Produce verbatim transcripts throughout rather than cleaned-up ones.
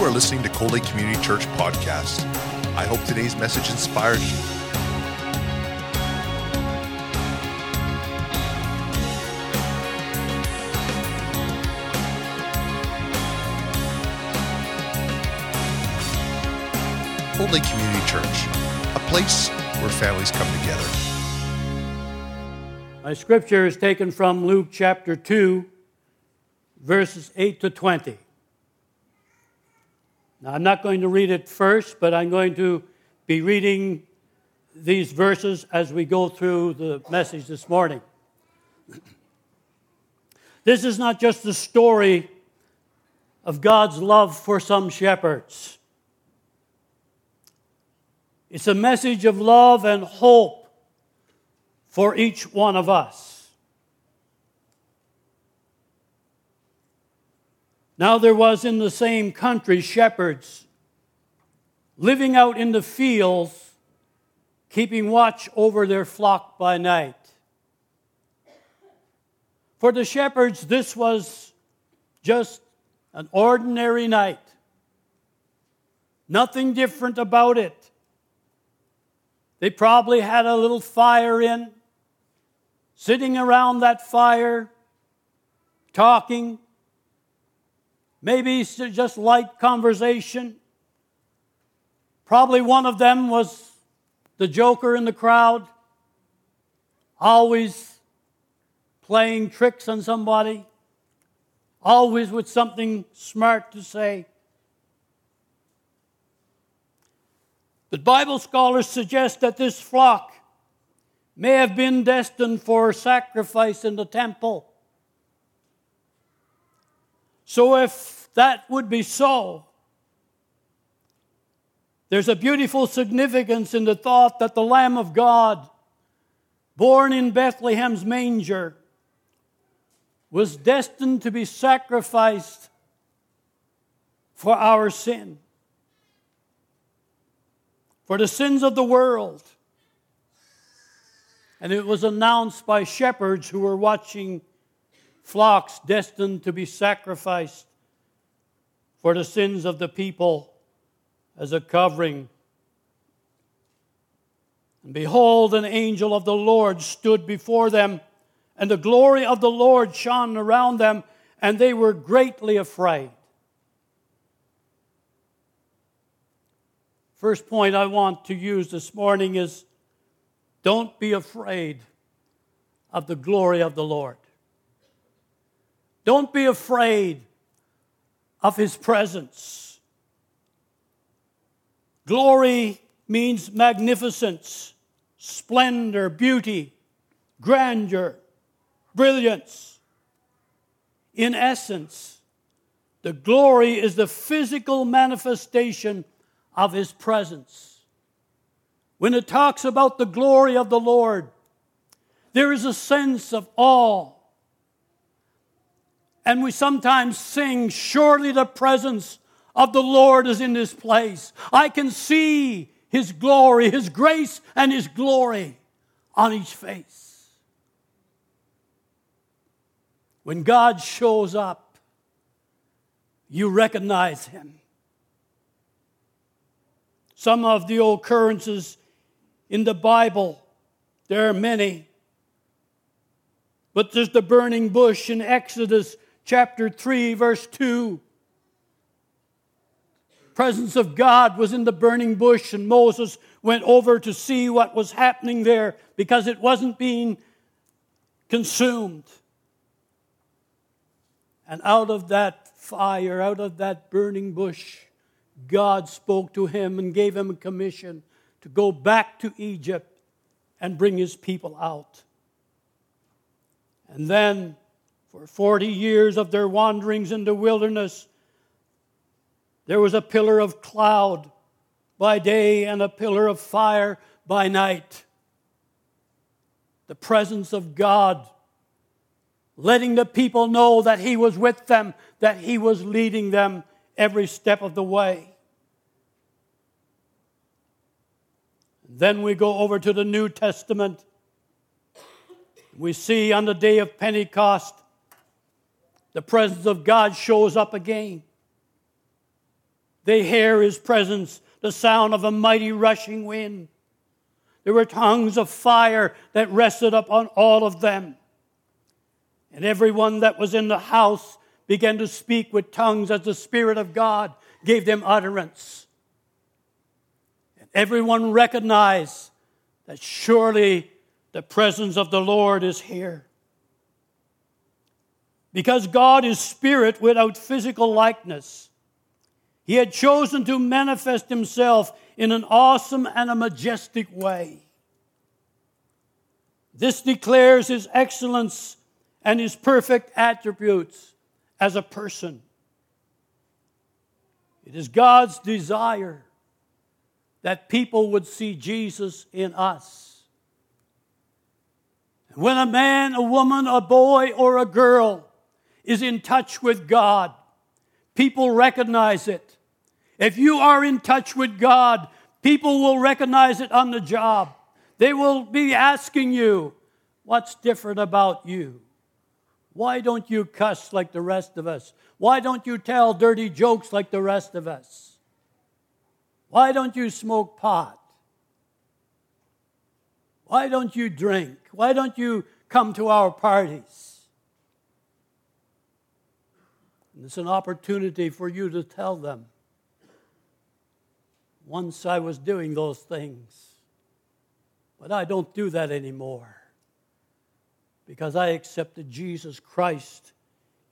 You are listening to Cold Lake Community Church Podcast. I hope today's message inspires you. Cold Lake Community Church, a place where families come together. My scripture is taken from Luke chapter two, verses eight to twenty. Now, I'm not going to read it first, but I'm going to be reading these verses as we go through the message this morning. This is not just the story of God's love for some shepherds. It's a message of love and hope for each one of us. Now there was in the same country shepherds living out in the fields, keeping watch over their flock by night. For the shepherds, this was just an ordinary night. Nothing different about it. They probably had a little fire in, sitting around that fire, talking, maybe just light conversation. Probably one of them was the joker in the crowd, always playing tricks on somebody, always with something smart to say. But Bible scholars suggest that this flock may have been destined for sacrifice in the temple. So if that would be so, there's a beautiful significance in the thought that the Lamb of God, born in Bethlehem's manger, was destined to be sacrificed for our sin, for the sins of the world. And it was announced by shepherds who were watching flocks destined to be sacrificed for the sins of the people as a covering. And behold, an angel of the Lord stood before them, and the glory of the Lord shone around them, and they were greatly afraid. First point I want to use this morning is, don't be afraid of the glory of the Lord. Don't be afraid of His presence. Glory means magnificence, splendor, beauty, grandeur, brilliance. In essence, the glory is the physical manifestation of His presence. When it talks about the glory of the Lord, there is a sense of awe. And we sometimes sing, surely the presence of the Lord is in this place. I can see His glory, His grace and His glory on each face. When God shows up, you recognize Him. Some of the occurrences in the Bible, there are many. But there's the burning bush in Exodus chapter three, verse two. The presence of God was in the burning bush, and Moses went over to see what was happening there because it wasn't being consumed. And out of that fire, out of that burning bush, God spoke to him and gave him a commission to go back to Egypt and bring His people out. And then, for forty years of their wanderings in the wilderness, there was a pillar of cloud by day and a pillar of fire by night. The presence of God, letting the people know that He was with them, that He was leading them every step of the way. And then we go over to the New Testament. We see on the day of Pentecost, the presence of God shows up again. They hear his presence, the sound of a mighty rushing wind. There were tongues of fire that rested upon all of them. And everyone that was in the house began to speak with tongues as the Spirit of God gave them utterance. And everyone recognized that surely the presence of the Lord is here. Because God is spirit without physical likeness, he had chosen to manifest himself in an awesome and a majestic way. This declares his excellence and his perfect attributes as a person. It is God's desire that people would see Jesus in us. When a man, a woman, a boy, or a girl is in touch with God, people recognize it. If you are in touch with God, people will recognize it on the job. They will be asking you, what's different about you? Why don't you cuss like the rest of us? Why don't you tell dirty jokes like the rest of us? Why don't you smoke pot? Why don't you drink? Why don't you come to our parties? And it's an opportunity for you to tell them, once I was doing those things, but I don't do that anymore, because I accepted Jesus Christ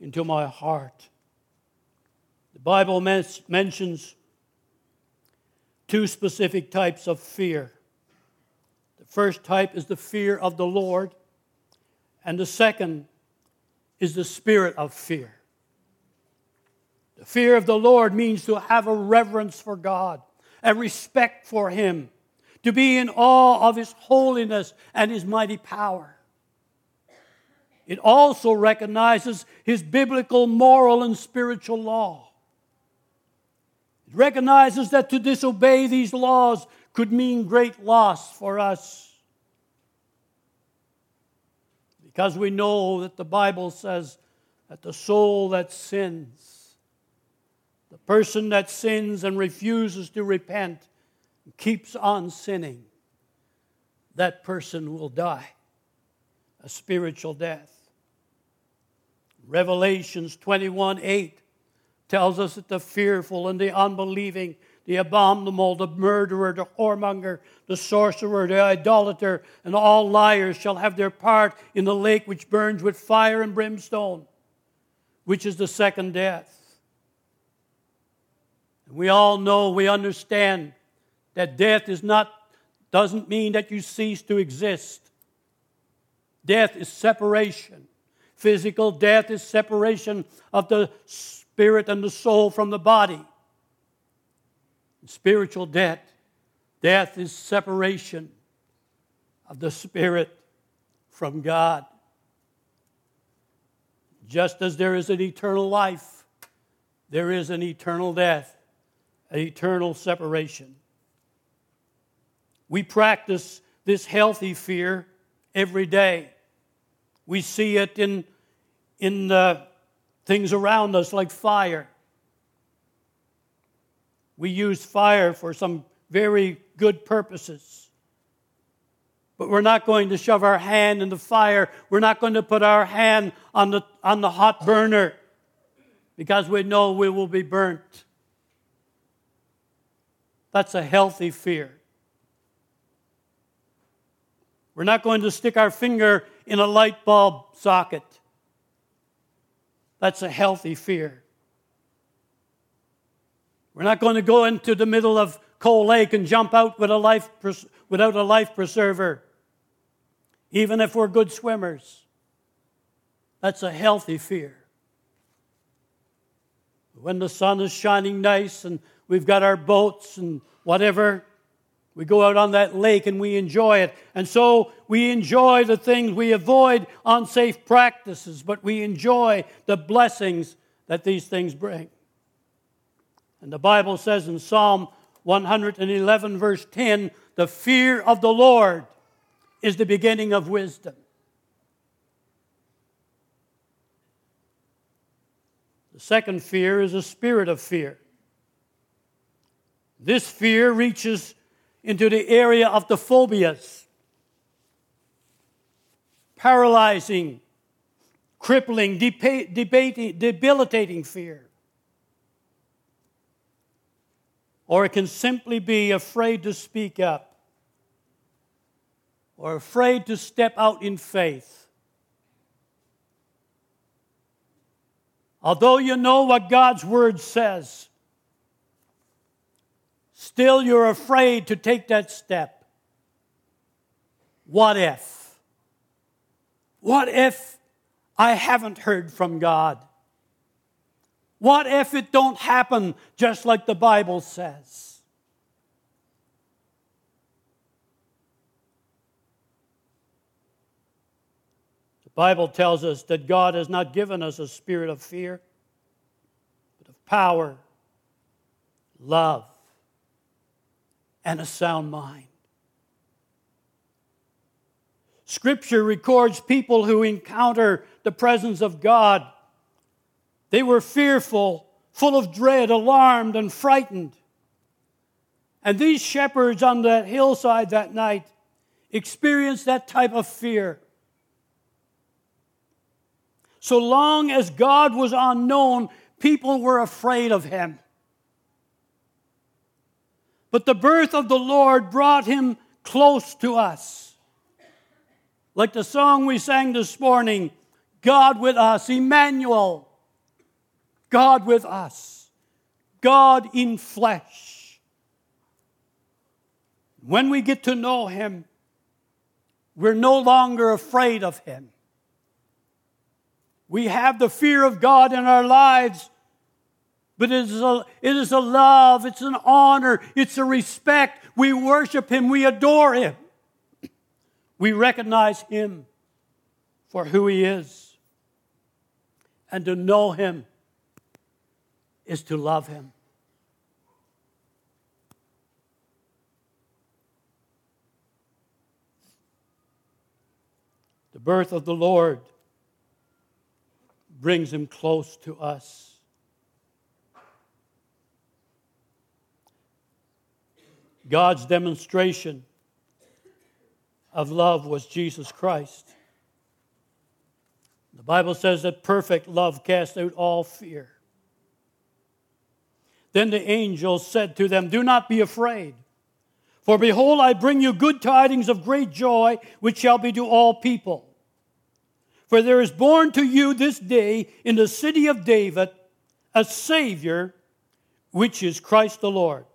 into my heart. The Bible men- mentions two specific types of fear. The first type is the fear of the Lord, and the second is the spirit of fear. The fear of the Lord means to have a reverence for God, a respect for him, to be in awe of his holiness and his mighty power. It also recognizes his biblical, moral, and spiritual law. It recognizes that to disobey these laws could mean great loss for us, because we know that the Bible says that the soul that sins, the person that sins and refuses to repent, keeps on sinning, that person will die a spiritual death. Revelations twenty-one eight tells us that the fearful and the unbelieving, the abominable, the murderer, the whoremonger, the sorcerer, the idolater, and all liars shall have their part in the lake which burns with fire and brimstone, which is the second death. And we all know, we understand that death is not, doesn't mean that you cease to exist. Death is separation. Physical death is separation of the spirit and the soul from the body. Spiritual death, death is separation of the spirit from God. Just as there is an eternal life, there is an eternal death, an eternal separation. We practice this healthy fear every day. We see it in, in the things around us like fire. We use fire for some very good purposes. But we're not going to shove our hand in the fire. We're not going to put our hand on the, on the hot burner, because we know we will be burnt. That's a healthy fear. We're not going to stick our finger in a light bulb socket. That's a healthy fear. We're not going to go into the middle of Cold Lake and jump out with a life pres- without a life preserver, even if we're good swimmers. That's a healthy fear. When the sun is shining nice and we've got our boats and whatever, we go out on that lake and we enjoy it. And so we enjoy the things, we avoid unsafe practices, but we enjoy the blessings that these things bring. And the Bible says in Psalm one eleven, verse ten, the fear of the Lord is the beginning of wisdom. The second fear is a spirit of fear. This fear reaches into the area of the phobias, paralyzing, crippling, deba- debating, debilitating fear. Or it can simply be afraid to speak up or afraid to step out in faith. Although you know what God's Word says, still you're afraid to take that step. What if? What if I haven't heard from God? What if it don't happen just like the Bible says? The Bible tells us that God has not given us a spirit of fear, but of power, love, and a sound mind. Scripture records people who encounter the presence of God. They were fearful, full of dread, alarmed, and frightened. And these shepherds on that hillside that night experienced that type of fear. So long as God was unknown, people were afraid of him. But the birth of the Lord brought him close to us. Like the song we sang this morning, God with us, Emmanuel. God with us, God in flesh. When we get to know him, we're no longer afraid of him. We have the fear of God in our lives, but it is a, it is a love, it's an honor, it's a respect. We worship him, we adore him. We recognize him for who he is. And to know him is to love him. The birth of the Lord brings him close to us. God's demonstration of love was Jesus Christ. The Bible says that perfect love casts out all fear. Then the angel said to them, "Do not be afraid, for behold, I bring you good tidings of great joy, which shall be to all people. For there is born to you this day in the city of David a Savior, which is Christ the Lord.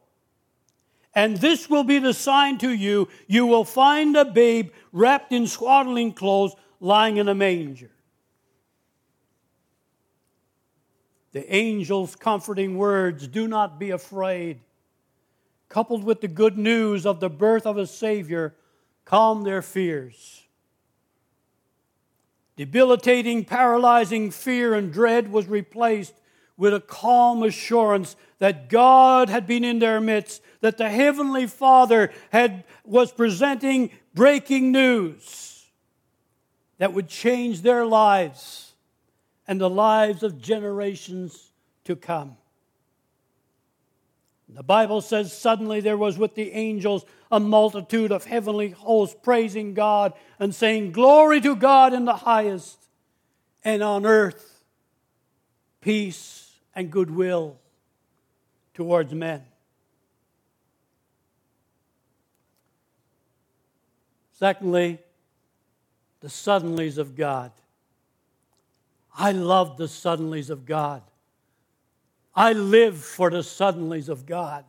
And this will be the sign to you, you will find a babe wrapped in swaddling clothes, lying in a manger." The angel's comforting words, "Do not be afraid," coupled with the good news of the birth of a Savior, calmed their fears. Debilitating, paralyzing fear and dread was replaced with a calm assurance that God had been in their midst, that the Heavenly Father had was presenting breaking news that would change their lives and the lives of generations to come. The Bible says suddenly there was with the angels a multitude of heavenly hosts praising God and saying, "Glory to God in the highest, and on earth peace and goodwill towards men." Secondly, the suddenlies of God. I love the suddenlies of God. I live for the suddenlies of God.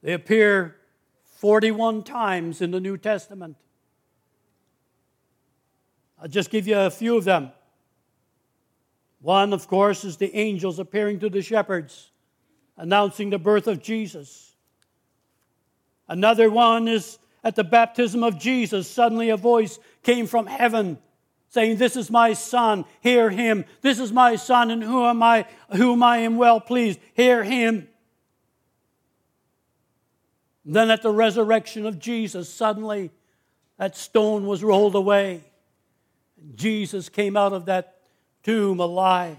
They appear forty-one times in the New Testament. I'll just give you a few of them. One, of course, is the angels appearing to the shepherds, announcing the birth of Jesus. Another one is at the baptism of Jesus, suddenly a voice came from heaven saying, "This is my son, hear him. This is my son in whom I, whom I am well pleased, hear him." Then at the resurrection of Jesus, suddenly that stone was rolled away. Jesus came out of that tomb alive.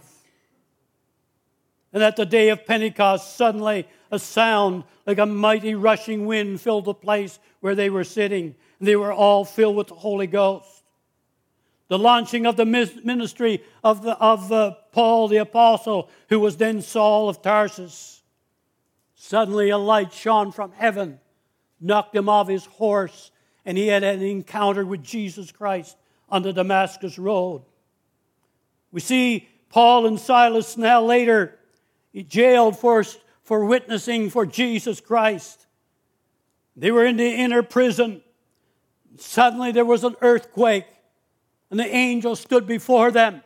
And at the day of Pentecost, suddenly a sound like a mighty rushing wind filled the place where they were sitting. And they were all filled with the Holy Ghost. The launching of the ministry of, the, of uh, Paul the Apostle, who was then Saul of Tarsus. Suddenly a light shone from heaven, knocked him off his horse, and he had an encounter with Jesus Christ on the Damascus Road. We see Paul and Silas now later jailed for, for witnessing for Jesus Christ. They were in the inner prison. Suddenly there was an earthquake. And the angel stood before them.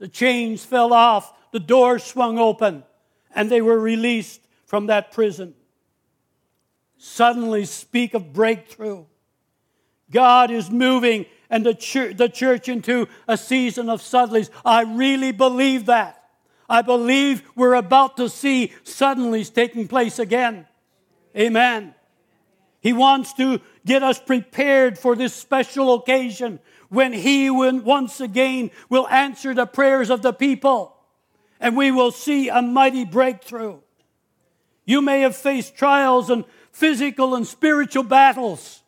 The chains fell off. The doors swung open. And they were released from that prison. Suddenly speak of breakthrough. God is moving and the church, the church into a season of suddenlies. I really believe that. I believe we're about to see suddenlies taking place again. Amen. He wants to get us prepared for this special occasion when He will once again will answer the prayers of the people, and we will see a mighty breakthrough. You may have faced trials and physical and spiritual battles.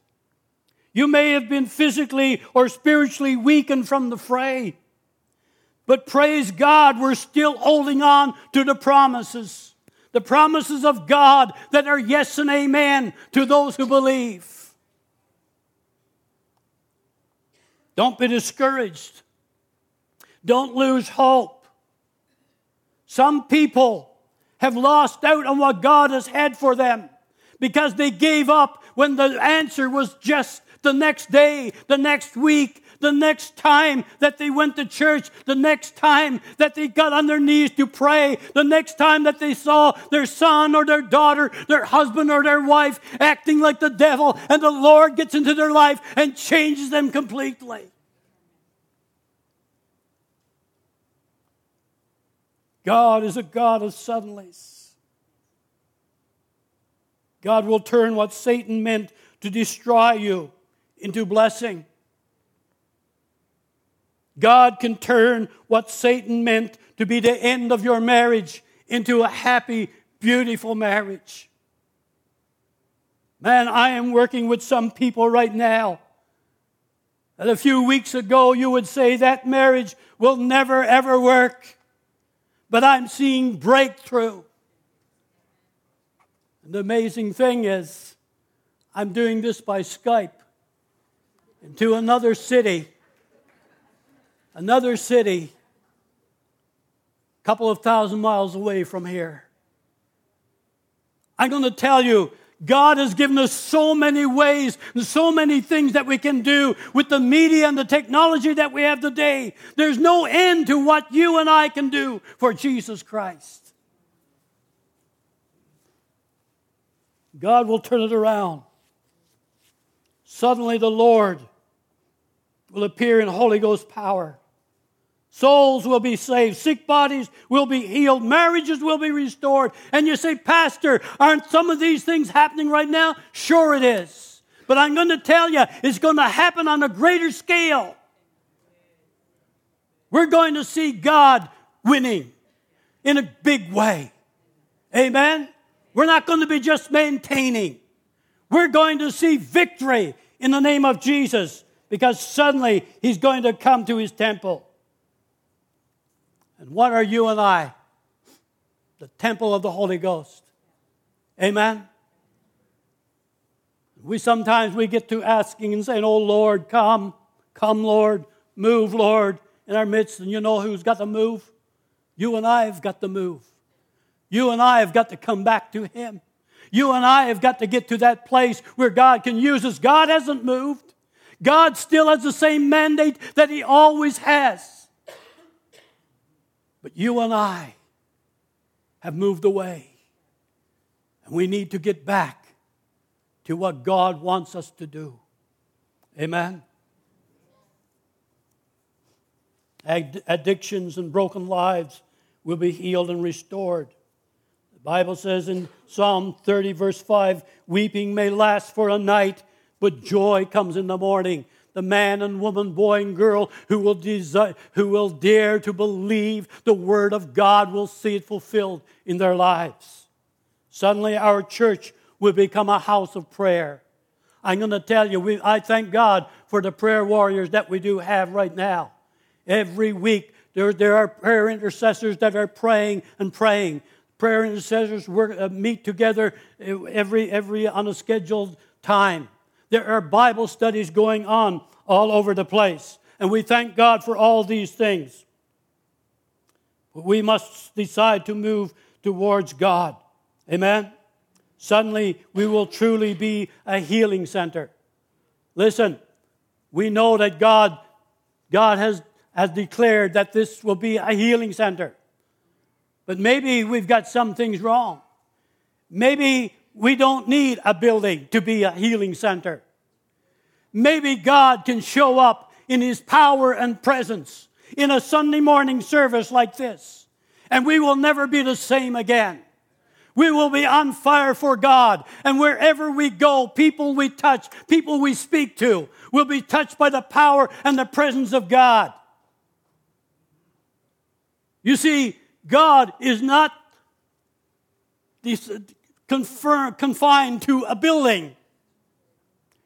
You may have been physically or spiritually weakened from the fray. But praise God, we're still holding on to the promises. The promises of God that are yes and amen to those who believe. Don't be discouraged. Don't lose hope. Some people have lost out on what God has had for them because they gave up when the answer was just the next day, the next week, the next time that they went to church, the next time that they got on their knees to pray, the next time that they saw their son or their daughter, their husband or their wife acting like the devil, and the Lord gets into their life and changes them completely. God is a God of suddenlies. God will turn what Satan meant to destroy you into blessing. God can turn what Satan meant to be the end of your marriage into a happy, beautiful marriage. Man, I am working with some people right now. And a few weeks ago, you would say that marriage will never, ever work. But I'm seeing breakthrough. And the amazing thing is, I'm doing this by Skype into another city. Another city, a couple of thousand miles away from here. I'm going to tell you, God has given us so many ways and so many things that we can do with the media and the technology that we have today. There's no end to what you and I can do for Jesus Christ. God will turn it around. Suddenly the Lord will appear in Holy Ghost power. Souls will be saved. Sick bodies will be healed. Marriages will be restored. And you say, Pastor, aren't some of these things happening right now? Sure it is. But I'm going to tell you, it's going to happen on a greater scale. We're going to see God winning in a big way. Amen? We're not going to be just maintaining. We're going to see victory in the name of Jesus because suddenly He's going to come to His temple. And what are you and I? The temple of the Holy Ghost. Amen? We sometimes we get to asking and saying, oh, Lord, come. Come, Lord. Move, Lord, in our midst. And you know who's got to move? You and I have got to move. You and I have got to come back to Him. You and I have got to get to that place where God can use us. God hasn't moved. God still has the same mandate that He always has. But you and I have moved away. And we need to get back to what God wants us to do. Amen? Add- addictions and broken lives will be healed and restored. The Bible says in Psalm thirty, verse five, weeping may last for a night, but joy comes in the morning. the man and woman, boy and girl who will desire, who will dare to believe the Word of God will see it fulfilled in their lives. Suddenly our church will become a house of prayer. I'm going to tell you, we, I thank God for the prayer warriors that we do have right now. Every week there, there are prayer intercessors that are praying and praying. Prayer intercessors work, uh, meet together every every on a scheduled time. There are Bible studies going on all over the place. And we thank God for all these things. But we must decide to move towards God. Amen? Suddenly, we will truly be a healing center. Listen, we know that God, God has, has declared that this will be a healing center. But maybe we've got some things wrong. Maybe we don't need a building to be a healing center. Maybe God can show up in His power and presence in a Sunday morning service like this, and we will never be the same again. We will be on fire for God, and wherever we go, people we touch, people we speak to, will be touched by the power and the presence of God. You see, God is not this. Confer, confined to a building.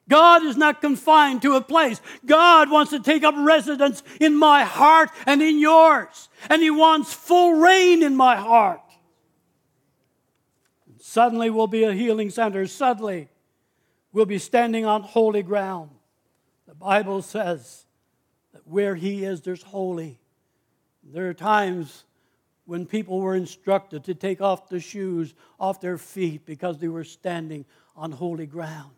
God is not confined to a place. God wants to take up residence in my heart and in yours. And He wants full reign in my heart. And suddenly we'll be a healing center. Suddenly we'll be standing on holy ground. The Bible says that where He is, there's holy. There are times when people were instructed to take off the shoes off their feet because they were standing on holy ground.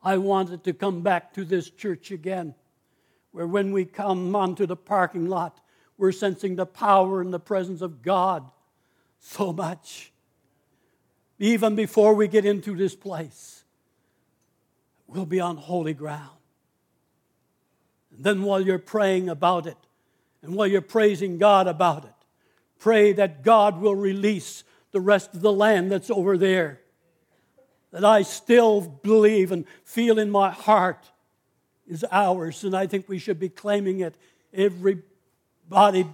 I wanted to come back to this church again, where when we come onto the parking lot, we're sensing the power and the presence of God so much. Even before we get into this place, we'll be on holy ground. And then while you're praying about it, and while you're praising God about it, pray that God will release the rest of the land that's over there, that I still believe and feel in my heart is ours. And I think we should be claiming it. Everybody,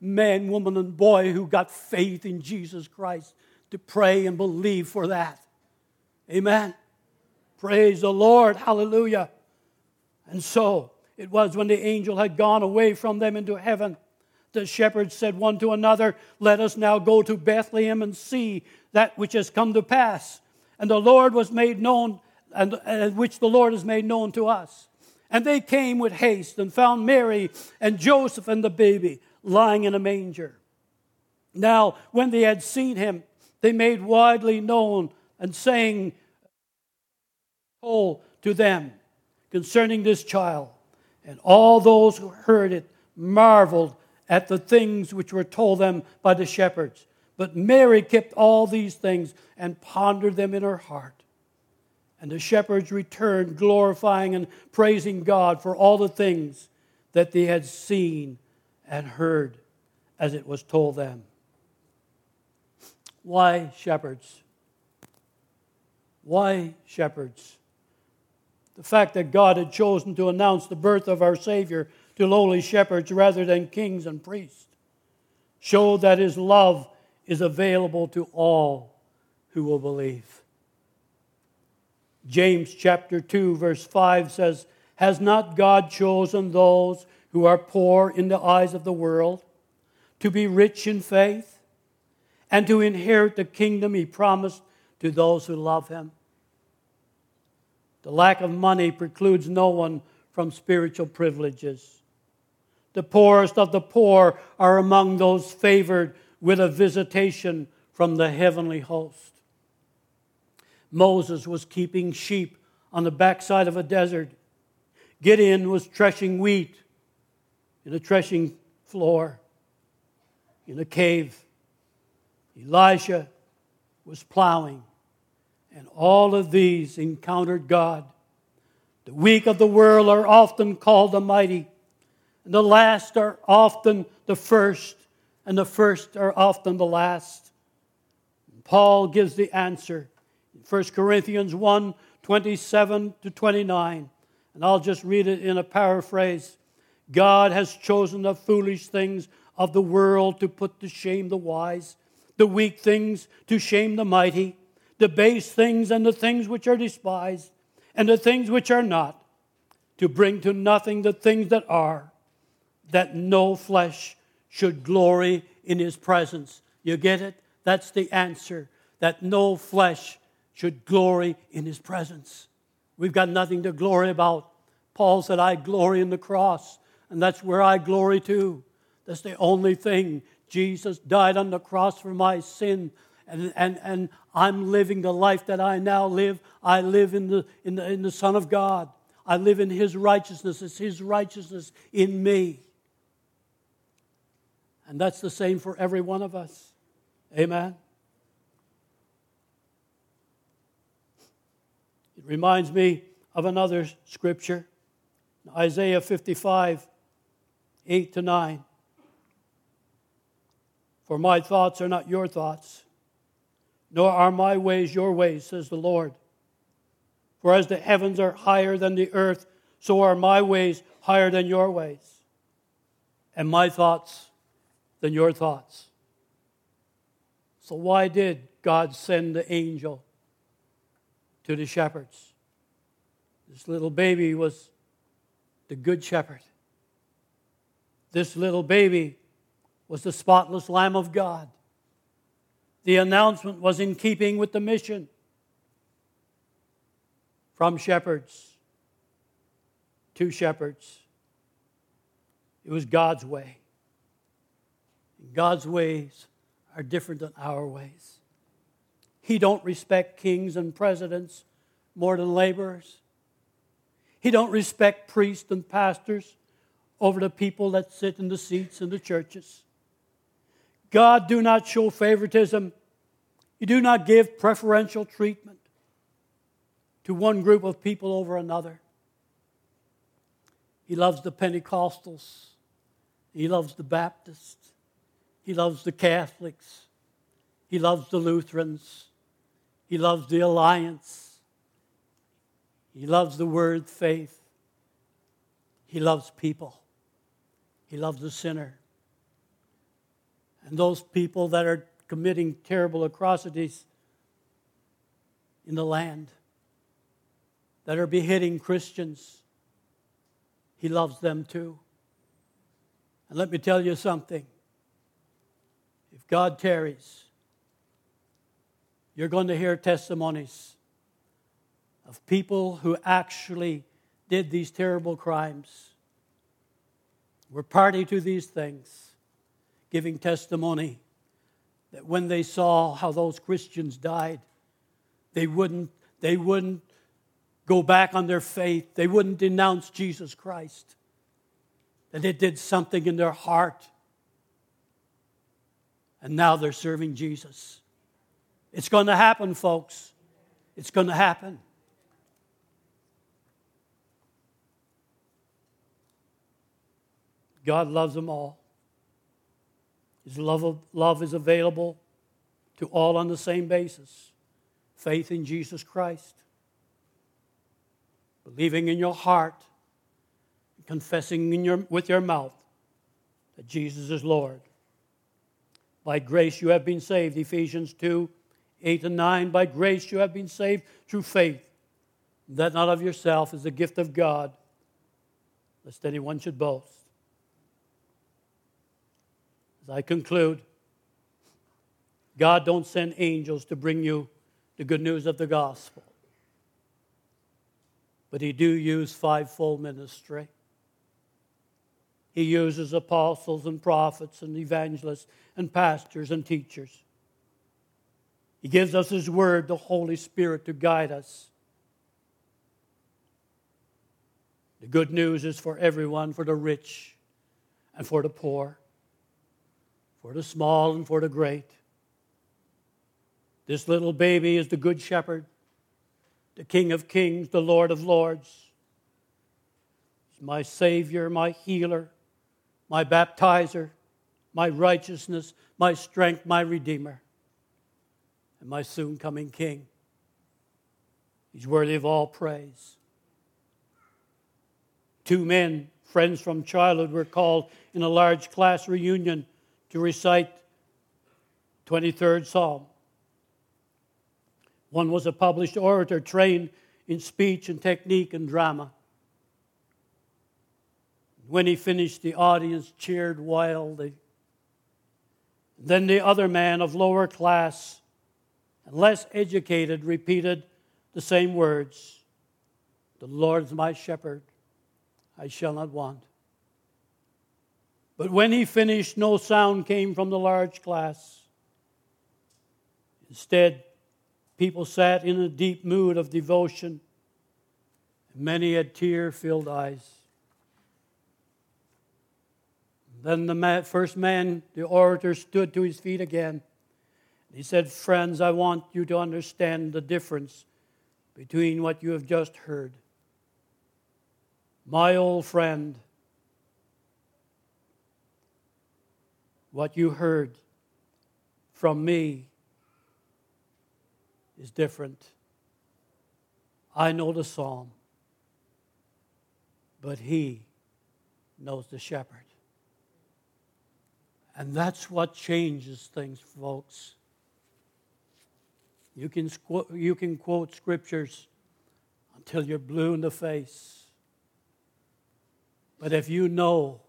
man, woman, and boy who got faith in Jesus Christ to pray and believe for that. Amen. Praise the Lord. Hallelujah. And so it was when the angel had gone away from them into heaven. The shepherds said one to another, "Let us now go to Bethlehem and see that which has come to pass, and the Lord was made known, and, and which the Lord has made known to us." And they came with haste and found Mary and Joseph and the baby lying in a manger. Now, when they had seen him, they made widely known and saying all to them concerning this child. And all those who heard it marveled at the things which were told them by the shepherds. But Mary kept all these things and pondered them in her heart. And the shepherds returned, glorifying and praising God for all the things that they had seen and heard as it was told them. Why shepherds? Why shepherds? The fact that God had chosen to announce the birth of our Savior to lowly shepherds rather than kings and priests showed that His love is available to all who will believe. James chapter two verse five says, "Has not God chosen those who are poor in the eyes of the world to be rich in faith and to inherit the kingdom He promised to those who love Him?" The lack of money precludes no one from spiritual privileges. The poorest of the poor are among those favored with a visitation from the heavenly host. Moses was keeping sheep on the backside of a desert. Gideon was threshing wheat in a threshing floor in a cave. Elisha was plowing. And all of these encountered God. The weak of the world are often called the mighty. And the last are often the first, and the first are often the last. And Paul gives the answer in First Corinthians one, twenty-seven to twenty-nine. And I'll just read it in a paraphrase. God has chosen the foolish things of the world to put to shame the wise, the weak things to shame the mighty, the base things and the things which are despised, and the things which are not, to bring to nothing the things that are, that no flesh should glory in his presence. You get it? That's the answer, that no flesh should glory in his presence. We've got nothing to glory about. Paul said, I glory in the cross, and that's where I glory too. That's the only thing. Jesus died on the cross for my sin, and, and, and I'm living the life that I now live. I live in the, in the, in the Son of God. I live in his righteousness. It's his righteousness in me. And that's the same for every one of us. Amen. It reminds me of another scripture, Isaiah fifty-five, eight to nine. For my thoughts are not your thoughts, nor are my ways your ways, says the Lord. For as the heavens are higher than the earth, so are my ways higher than your ways, and my thoughts than your thoughts. So why did God send the angel to the shepherds? This little baby was the good shepherd. This little baby was the spotless Lamb of God. The announcement was in keeping with the mission. From shepherds to shepherds. It was God's way. God's ways are different than our ways. He don't respect kings and presidents more than laborers. He don't respect priests and pastors over the people that sit in the seats in the churches. God do not show favoritism. He do not give preferential treatment to one group of people over another. He loves the Pentecostals. He loves the Baptists. He loves the Catholics. He loves the Lutherans. He loves the Alliance. He loves the word faith. He loves people. He loves the sinner. And those people that are committing terrible atrocities in the land, that are beheading Christians, he loves them too. And let me tell you something. If God tarries, you're going to hear testimonies of people who actually did these terrible crimes, were party to these things, giving testimony that when they saw how those Christians died, they wouldn't, they wouldn't go back on their faith. They wouldn't denounce Jesus Christ. That it did something in their heart. And now they're serving Jesus. It's going to happen, folks. It's going to happen. God loves them all. His love, of, love is available to all on the same basis. Faith in Jesus Christ. Believing in your heart. Confessing in your, with your mouth that Jesus is Lord. By grace you have been saved, Ephesians two, eight and nine. By grace you have been saved through faith. That not of yourself is the gift of God, lest anyone should boast. As I conclude, God don't send angels to bring you the good news of the gospel. But he do use fivefold ministry. He uses apostles and prophets and evangelists and pastors and teachers. He gives us his word, the Holy Spirit, to guide us. The good news is for everyone, for the rich and for the poor, for the small and for the great. This little baby is the good shepherd, the King of kings, the Lord of lords. He's my Savior, my healer, my baptizer, my righteousness, my strength, my Redeemer, and my soon-coming King. He's worthy of all praise. Two men, friends from childhood, were called in a large class reunion to recite twenty-third Psalm. One was a published orator trained in speech and technique and drama. When he finished, the audience cheered wildly. Then the other man of lower class and less educated repeated the same words. The Lord is my shepherd, I shall not want. But when he finished, no sound came from the large class. Instead, people sat in a deep mood of devotion, and many had tear-filled eyes. Then the man, first man, the orator, stood to his feet again. He said, friends, I want you to understand the difference between what you have just heard. My old friend, what you heard from me is different. I know the psalm, but he knows the shepherd. And that's what changes things, folks. You can, squ- you can quote scriptures until you're blue in the face. But if you know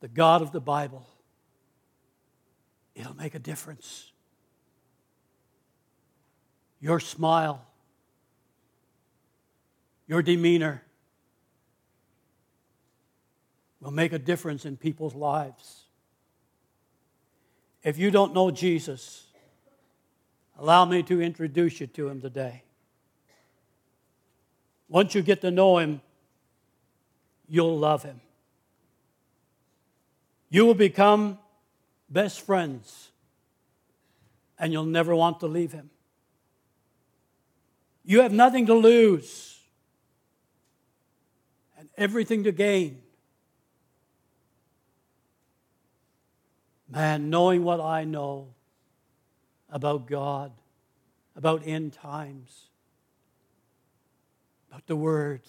the God of the Bible, it'll make a difference. Your smile, your demeanor will make a difference in people's lives. If you don't know Jesus, allow me to introduce you to him today. Once you get to know him, you'll love him. You will become best friends, and you'll never want to leave him. You have nothing to lose and everything to gain. Man, knowing what I know about God, about end times, about the Word,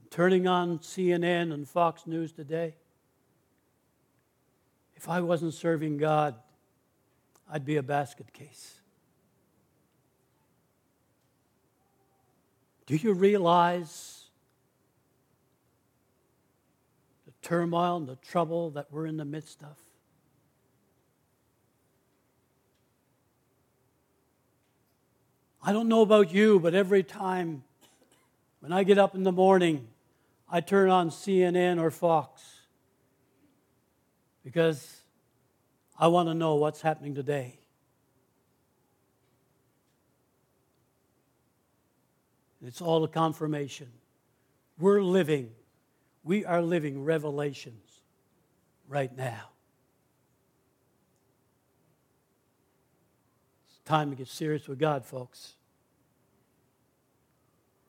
and turning on C N N and Fox News today, if I wasn't serving God, I'd be a basket case. Do you realize turmoil and the trouble that we're in the midst of? I don't know about you, but every time when I get up in the morning, I turn on C N N or Fox because I want to know what's happening today. It's all a confirmation. We're living We are living revelations right now. It's time to get serious with God, folks.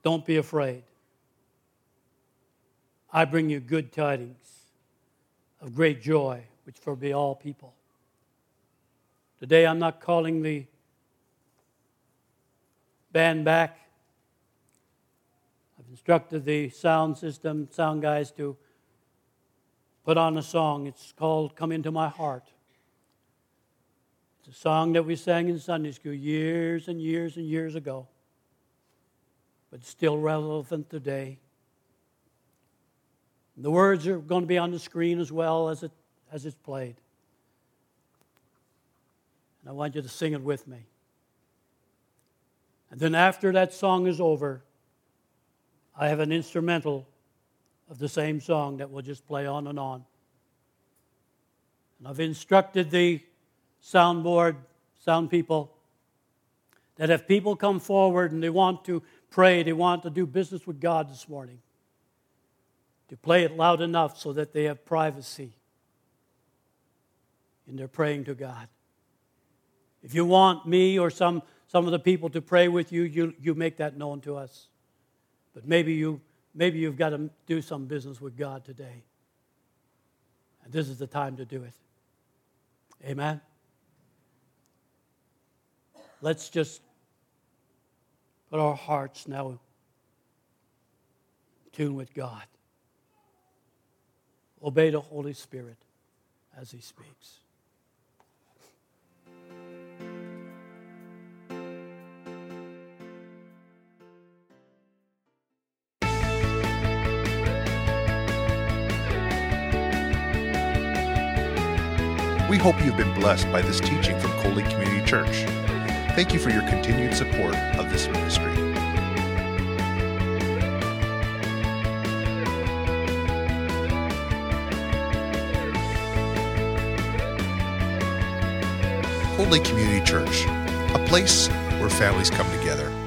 Don't be afraid. I bring you good tidings of great joy, which for be all people. Today I'm not calling the band back. Instructed the sound system, sound guys, to put on a song. It's called Come Into My Heart. It's a song that we sang in Sunday school years and years and years ago, but still relevant today. And the words are going to be on the screen as well as it as it's played. And I want you to sing it with me. And then after that song is over, I have an instrumental of the same song that will just play on and on. And I've instructed the soundboard, sound people, that if people come forward and they want to pray, they want to do business with God this morning, to play it loud enough so that they have privacy in their praying to God. If you want me or some, some of the people to pray with you, you, you make that known to us. But maybe, you, maybe you've got to do some business with God today. And this is the time to do it. Amen? Let's just put our hearts now tune with God. Obey the Holy Spirit as He speaks. We hope you've been blessed by this teaching from Cold Lake Community Church. Thank you for your continued support of this ministry. Cold Lake Community Church, a place where families come together.